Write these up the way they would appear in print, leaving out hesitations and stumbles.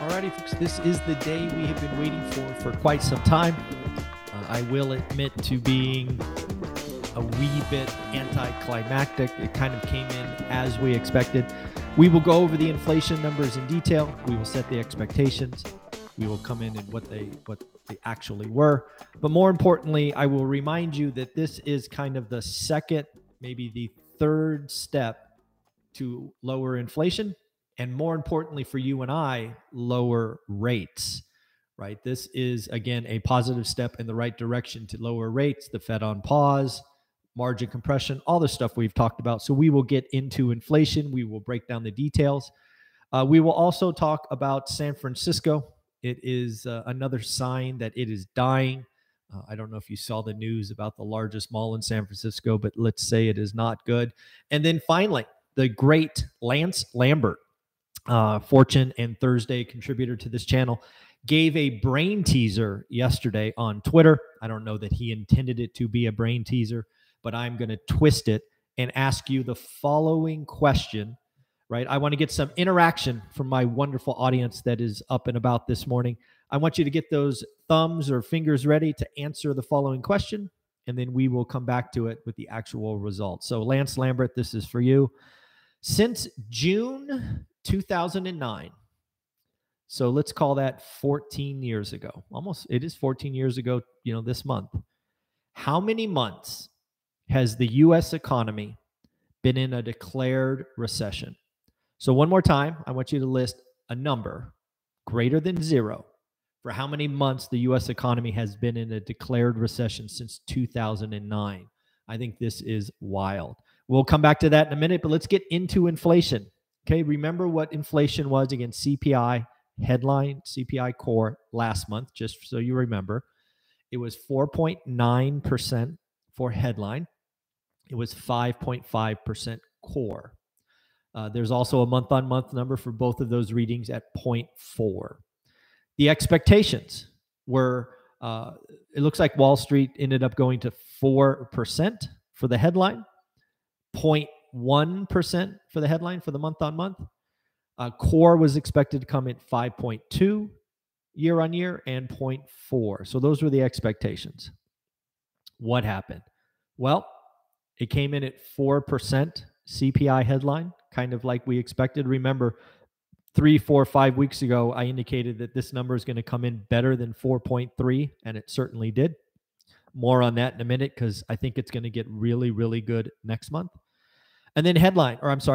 Alrighty, folks, this is the day we have been waiting for quite some time. I will admit to being a wee bit anticlimactic. It kind of came in as we expected. We will go over the inflation numbers in detail. We will set the expectations. We will come in and what they actually were. But more importantly, I will remind you that this is kind of the second, maybe the third step to lower inflation. And more importantly for you and I, lower rates, right? This is, again, a positive step in the right direction to lower rates, the Fed on pause, margin compression, all the stuff we've talked about. So we will get into inflation. We will break down the details. We will also talk about San Francisco. It is another sign that it is dying. I don't know if you saw the news about the largest mall in San Francisco, but let's say it is not good. And then finally, the great Lance Lambert, Fortune and Thursday contributor to this channel, gave a brain teaser yesterday on Twitter. I don't know that he intended it to be a brain teaser, but I'm going to twist it and ask you the following question, right? I want to get some interaction from my wonderful audience that is up and about this morning. I want you to get those thumbs or fingers ready to answer the following question, and then we will come back to it with the actual results. So Lance Lambert, this is for you. Since June 2009, so let's call that 14 years ago. Almost, it is 14 years ago, you know, this month. How many months has the U.S. economy been in a declared recession? So one more time, I want you to list a number greater than zero for how many months the U.S. economy has been in a declared recession since 2009. I think this is wild. We'll come back to that in a minute, but let's get into inflation. Okay, remember what inflation was. Again, CPI headline, CPI core last month, just so you remember. It was 4.9% for headline. It was 5.5% core. There's also a month-on-month number for both of those readings at 0.4. The expectations were, it looks like Wall Street ended up going to 4% for the headline, 0.1% for the headline for the month-on-month. Core was expected to come at 5.2 year-on-year and 0.4. So those were the expectations. What happened? Well, it came in at 4% CPI headline, kind of like we expected. Remember, 3, 4, 5 weeks ago, I indicated that this number is going to come in better than 4.3, and it certainly did. More on that in a minute, because I think it's going to get really, really good next month. And then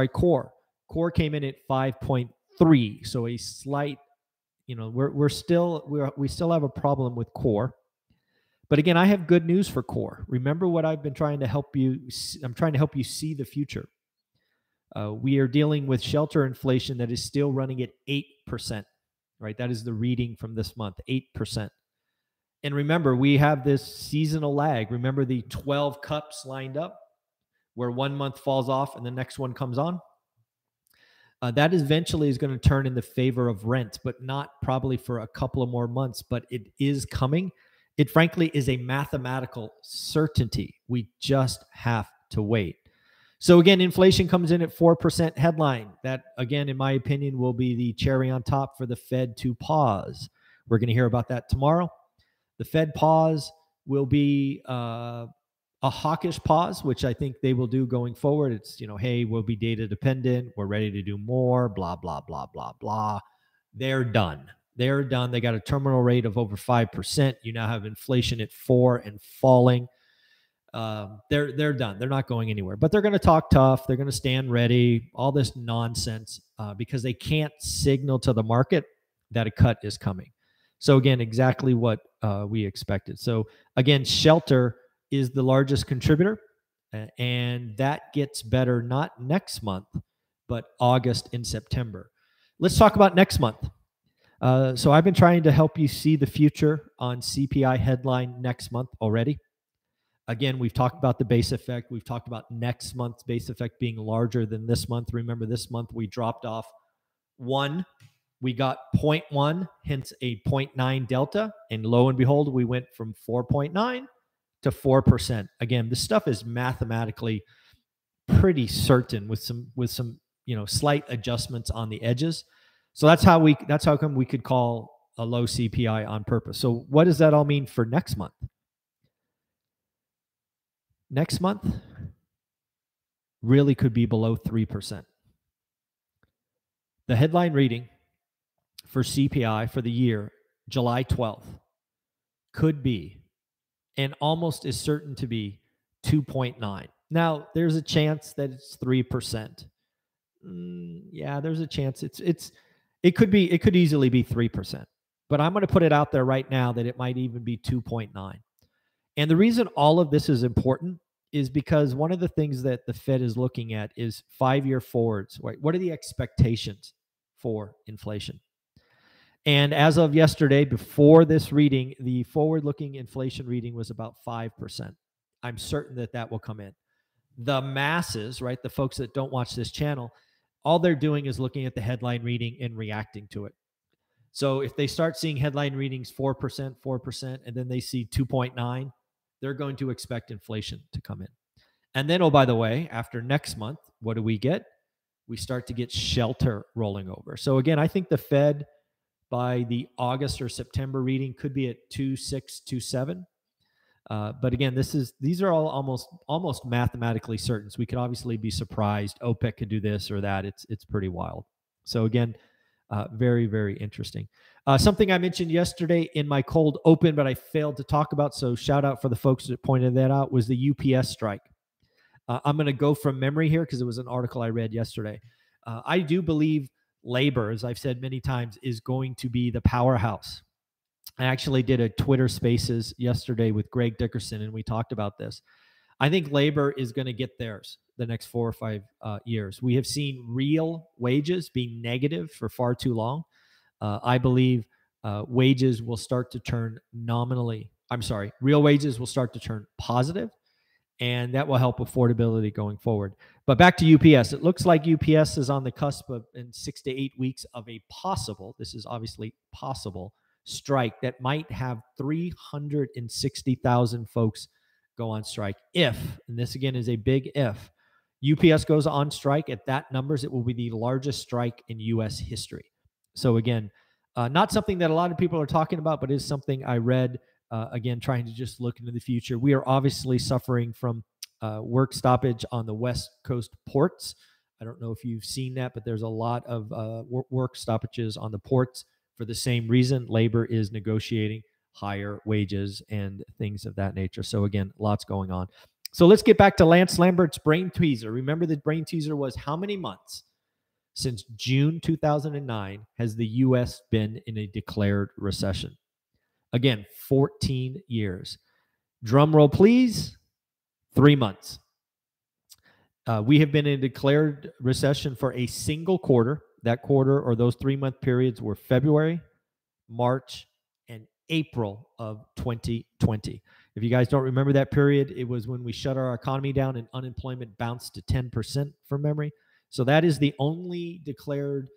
core. Core came in at 5.3, so a slight, you know, we still have a problem with core. But again, I have good news for core. Remember what I've been trying to help you. I'm trying to help you see the future. We are dealing with shelter inflation that is still running at 8%, right? That is the reading from this month, 8%. And remember, we have this seasonal lag. Remember the 12 cups lined up where 1 month falls off and the next one comes on? That eventually is going to turn in the favor of rent, but not probably for a couple of more months, but it is coming. It frankly is a mathematical certainty. We just have to wait. So again, inflation comes in at 4% headline. That, again, in my opinion, will be the cherry on top for the Fed to pause. We're going to hear about that tomorrow. The Fed pause will be a hawkish pause, which I think they will do going forward. It's, you know, hey, we'll be data dependent. We're ready to do more, blah, blah, blah, blah, blah. They're done. They're done. They got a terminal rate of over 5%. You now have inflation at 4 and falling. They're done. They're not going anywhere. But they're going to talk tough. They're going to stand ready. All this nonsense because they can't signal to the market that a cut is coming. So again, exactly what we expected. So again, shelter is the largest contributor, and that gets better not next month, but August and September. Let's talk about next month. So I've been trying to help you see the future on CPI headline next month already. Again, we've talked about the base effect. We've talked about next month's base effect being larger than this month. Remember, this month we dropped off 1. We got 0.1, hence a 0.9 delta. And lo and behold, we went from 4.9 to 4%. Again, this stuff is mathematically pretty certain with some slight adjustments on the edges. So that's how come we could call a low CPI on purpose. So what does that all mean for next month? Next month really could be below 3%. The headline reading for CPI for the year, July 12th, could be and almost is certain to be 2.9. Now, there's a chance that it's 3%. Yeah, there's a chance it could easily be 3%. But I'm going to put it out there right now that it might even be 2.9. And the reason all of this is important is because one of the things that the Fed is looking at is 5-year forwards. Right? What are the expectations for inflation? And as of yesterday, before this reading, the forward-looking inflation reading was about 5%. I'm certain that that will come in. The masses, right, the folks that don't watch this channel, all they're doing is looking at the headline reading and reacting to it. So if they start seeing headline readings 4%, 4%, and then they see 2.9, they're going to expect inflation to come in. And then, oh, by the way, after next month, what do we get? We start to get shelter rolling over. So again, I think the Fed by the August or September reading could be at 2.6, 2.7. But again, these are all almost mathematically certain. So we could obviously be surprised. OPEC could do this or that. It's pretty wild. So again, very, very interesting. Something I mentioned yesterday in my cold open, but I failed to talk about, so shout out for the folks that pointed that out, was the UPS strike. I'm going to go from memory here because it was an article I read yesterday. I do believe labor, as I've said many times, is going to be the powerhouse. I actually did a Twitter Spaces yesterday with Greg Dickerson, and we talked about this. I think labor is going to get theirs the next 4 or 5 years. We have seen real wages be negative for far too long. I believe wages will start to turn real wages will start to turn positive, and that will help affordability going forward. But back to UPS. It looks like UPS is on the cusp of in 6 to 8 weeks of a possible, this is obviously possible, strike that might have 360,000 folks go on strike. If, and this again is a big if, UPS goes on strike at that numbers, it will be the largest strike in U.S. history. So again, not something that a lot of people are talking about, but is something I read, again, trying to just look into the future. We are obviously suffering from work stoppage on the West Coast ports. I don't know if you've seen that, but there's a lot of work stoppages on the ports for the same reason. Labor is negotiating higher wages and things of that nature. So again, lots going on. So let's get back to Lance Lambert's brain teaser. Remember, the brain teaser was how many months since June 2009 has the U.S. been in a declared recession? Again, 14 years. Drum roll, please. 3 months. We have been in a declared recession for a single quarter. That quarter or those 3-month periods were February, March, and April of 2020. If you guys don't remember that period, it was when we shut our economy down and unemployment bounced to 10% from memory. So that is the only declared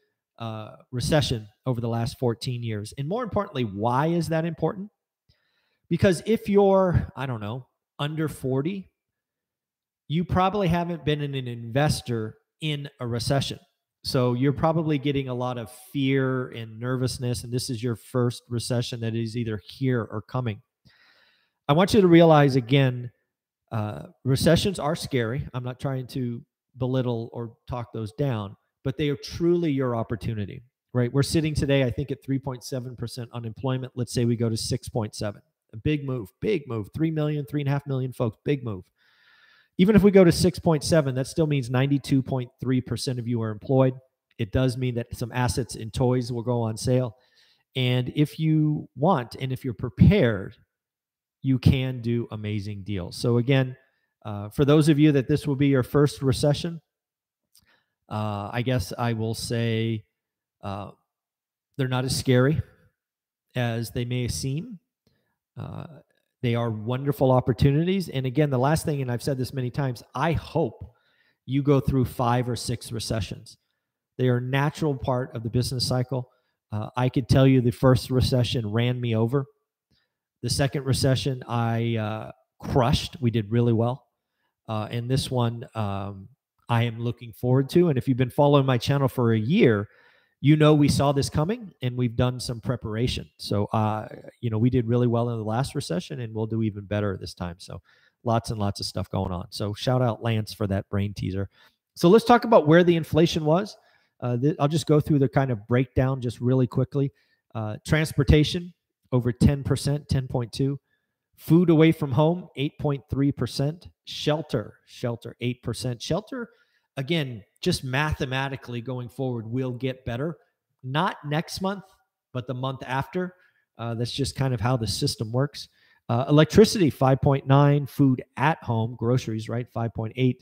recession over the last 14 years. And more importantly, why is that important? Because if you're, I don't know, under 40, you probably haven't been an investor in a recession. So you're probably getting a lot of fear and nervousness, and this is your first recession that is either here or coming. I want you to realize, again, recessions are scary. I'm not trying to belittle or talk those down, but they are truly your opportunity, right? We're sitting today, I think, at 3.7% unemployment. Let's say we go to 6.7. A big move, 3 million, 3.5 million folks, big move. Even if we go to 6.7, that still means 92.3% of you are employed. It does mean that some assets and toys will go on sale. And if you want, and if you're prepared, you can do amazing deals. So again, for those of you that this will be your first recession, I guess I will say they're not as scary as they may seem. They are wonderful opportunities. And again, the last thing, and I've said this many times, I hope you go through 5 or 6 recessions. They are a natural part of the business cycle. I could tell you the first recession ran me over. The second recession, I crushed. We did really well. And this one, I am looking forward to. And if you've been following my channel for a year, you know we saw this coming and we've done some preparation. So, you know, we did really well in the last recession and we'll do even better this time. So lots and lots of stuff going on. So shout out Lance for that brain teaser. So let's talk about where the inflation was. I'll just go through the kind of breakdown just really quickly. Transportation, over 10%, 10.2%. Food away from home, 8.3%. Shelter, 8%. Shelter, again, just mathematically going forward, will get better. Not next month, but the month after. That's just kind of how the system works. Electricity, 5.9%. Food at home, groceries, right, 5.8%.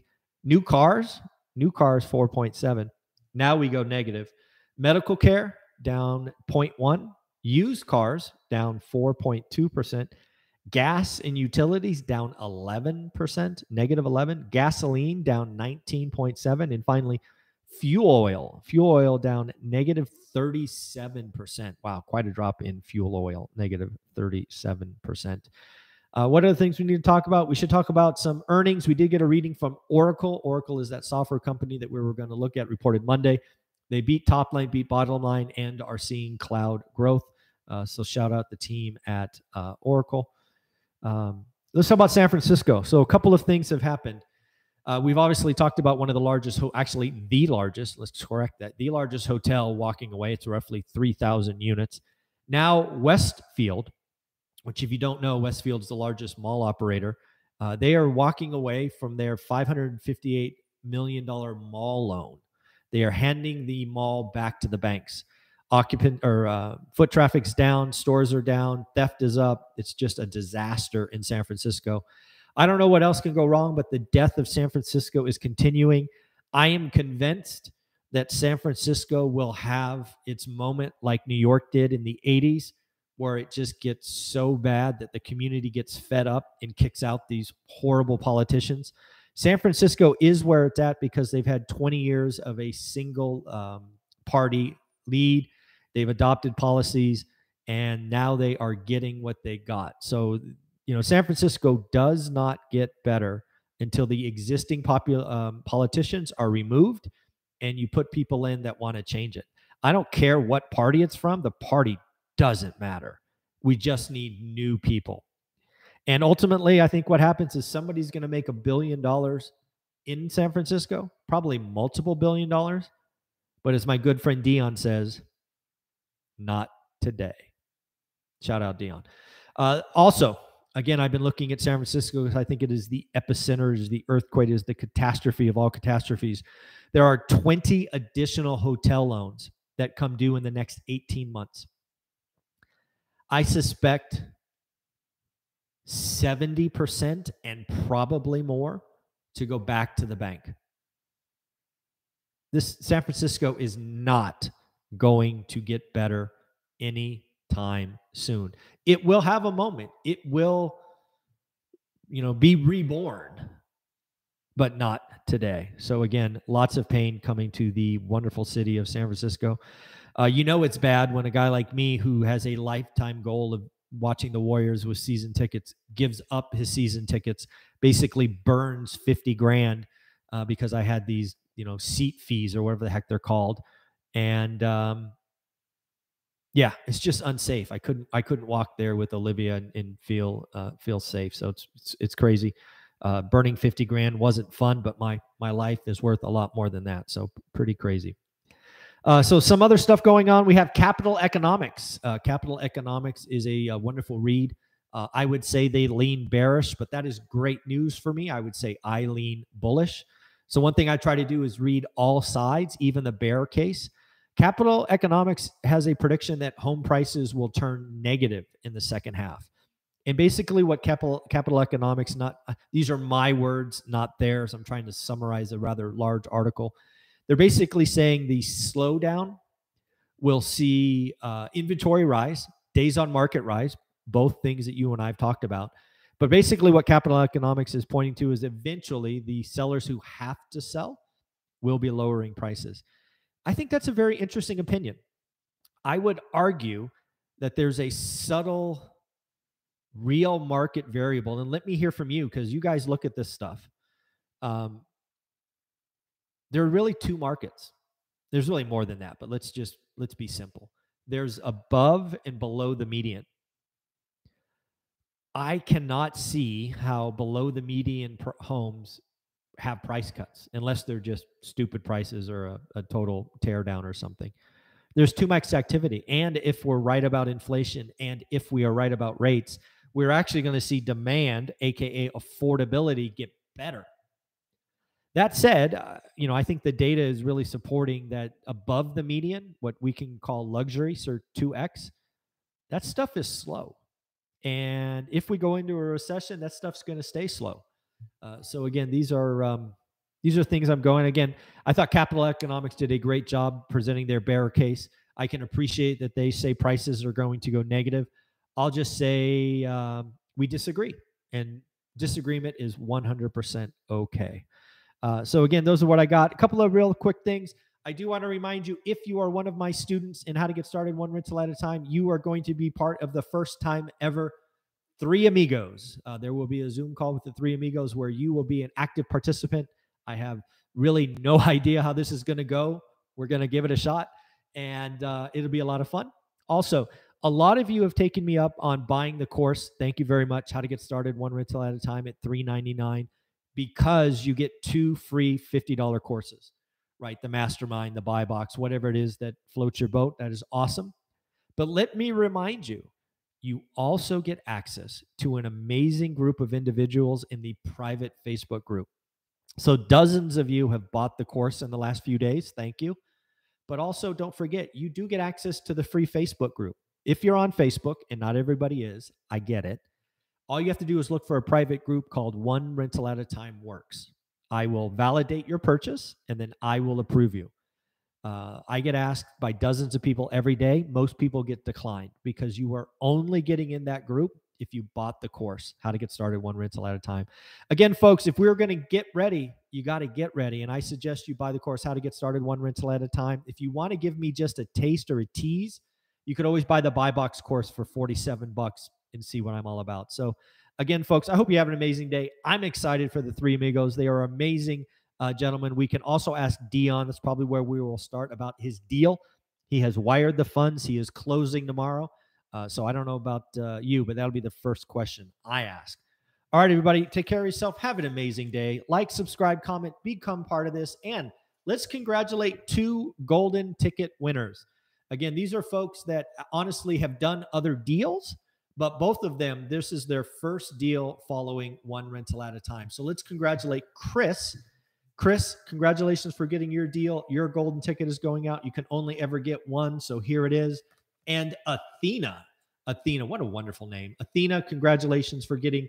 New cars, 4.7%. Now we go negative. Medical care, down 0.1%. Used cars, down 4.2%. Gas and utilities, down 11%, -11%. Gasoline, down 19.7%. And finally, fuel oil down -37%. Wow, quite a drop in fuel oil, -37%. What are the things we need to talk about? We should talk about some earnings. We did get a reading from Oracle. Oracle is that software company that we were going to look at, reported Monday. They beat top line, beat bottom line, and are seeing cloud growth. So shout out the team at Oracle. Let's talk about San Francisco. So a couple of things have happened. We've obviously talked about one of the largest, actually the largest, let's correct that, the largest hotel walking away. It's roughly 3,000 units. Now Westfield, which if you don't know, Westfield is the largest mall operator. They are walking away from their $558 million mall loan. They are handing the mall back to the banks. Foot traffic's down, stores are down, theft is up. It's just a disaster in San Francisco. I don't know what else can go wrong, but the death of San Francisco is continuing. I am convinced that San Francisco will have its moment like New York did in the 80s, where it just gets so bad that the community gets fed up and kicks out these horrible politicians. San Francisco is where it's at because they've had 20 years of a single party lead. They've adopted policies, and now they are getting what they got. So, you know, San Francisco does not get better until the existing politicians are removed and you put people in that want to change it. I don't care what party it's from. The party doesn't matter. We just need new people. And ultimately, I think what happens is somebody's going to make $1 billion in San Francisco, probably multiple $1 billion. But as my good friend Dion says, not today. Shout out, Dion. Also, again, I've been looking at San Francisco because I think it is the epicenter, it is the earthquake, it is the catastrophe of all catastrophes. There are 20 additional hotel loans that come due in the next 18 months. I suspect 70% and probably more to go back to the bank. This San Francisco is not going to get better anytime soon. It will have a moment. It will, you know, be reborn, but not today. So again, lots of pain coming to the wonderful city of San Francisco. You know it's bad when a guy like me who has a lifetime goal of watching the Warriors with season tickets gives up his season tickets, basically burns 50 grand because I had these, you know, seat fees or whatever the heck they're called. And yeah, it's just unsafe. I couldn't walk there with Olivia and feel safe. So it's crazy. Burning 50 grand wasn't fun, but my life is worth a lot more than that. So pretty crazy. So some other stuff going on. We have Capital Economics. Capital Economics is a wonderful read. I would say they lean bearish, but that is great news for me. I would say I lean bullish. So one thing I try to do is read all sides, even the bear case. Capital Economics has a prediction that home prices will turn negative in the second half. And basically what Capital Economics, these are my words, not theirs. I'm trying to summarize a rather large article. They're basically saying the slowdown will see inventory rise, days on market rise, both things that you and I have talked about. But basically what Capital Economics is pointing to is eventually the sellers who have to sell will be lowering prices. I think that's a very interesting opinion. I would argue that there's a subtle real market variable. And let me hear from you, because you guys look at this stuff. There are really two markets. There's really more than that, but let's be simple. There's above and below the median. I cannot see how below the median homes have price cuts unless they're just stupid prices or a total teardown or something. There's too much activity. And if we're right about inflation and if we are right about rates, we're actually going to see demand, AKA affordability, get better. That said, you know, I think the data is really supporting that above the median, what we can call luxury, so 2X, that stuff is slow. And if we go into a recession, that stuff's going to stay slow. So again, these are things I'm going again. I thought Capital Economics did a great job presenting their bear case. I can appreciate that they say prices are going to go negative. I'll just say we disagree, and disagreement is 100% okay. So again, those are what I got. A couple of real quick things. I do want to remind you, if you are one of my students in How to Get Started One Rental at a Time, you are going to be part of the first time ever Three Amigos. There will be a Zoom call with the Three Amigos where you will be an active participant. I have really no idea how this is going to go. We're going to give it a shot, and it'll be a lot of fun. Also, a lot of you have taken me up on buying the course. Thank you very much. How to Get Started One Rental at a Time at $3.99, because you get two free $50 courses. Right? The mastermind, the buy box, whatever it is that floats your boat. That is awesome. But let me remind you, you also get access to an amazing group of individuals in the private Facebook group. So dozens of you have bought the course in the last few days. Thank you. But also don't forget, you do get access to the free Facebook group. If you're on Facebook, and not everybody is, I get it. All you have to do is look for a private group called One Rental at a Time Works. I will validate your purchase, and then I will approve you. I get asked by dozens of people every day. Most people get declined because you are only getting in that group if you bought the course, How to Get Started One Rental at a Time. Again, folks, if we're going to get ready, you got to get ready. And I suggest you buy the course, How to Get Started One Rental at a Time. If you want to give me just a taste or a tease, you could always buy the Buy Box course for $47 and see what I'm all about. So again, folks, I hope you have an amazing day. I'm excited for the Three Amigos. They are amazing gentlemen. We can also ask Dion. That's probably where we will start about his deal. He has wired the funds. He is closing tomorrow. So I don't know about you, but that'll be the first question I ask. All right, everybody, take care of yourself. Have an amazing day. Like, subscribe, comment, become part of this. And let's congratulate two golden ticket winners. Again, these are folks that honestly have done other deals. But both of them, this is their first deal following One Rental at a Time. So let's congratulate Chris. Chris, congratulations for getting your deal. Your golden ticket is going out. You can only ever get one, so here it is. And Athena. Athena, what a wonderful name. Athena, congratulations for getting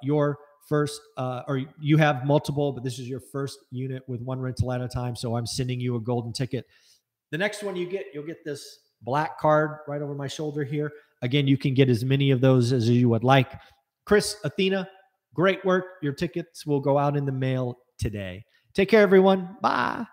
your first, or you have multiple, but this is your first unit with One Rental at a Time, so I'm sending you a golden ticket. The next one you get, you'll get this black card right over my shoulder here. Again, you can get as many of those as you would like. Chris, Athena, great work. Your tickets will go out in the mail today. Take care, everyone. Bye.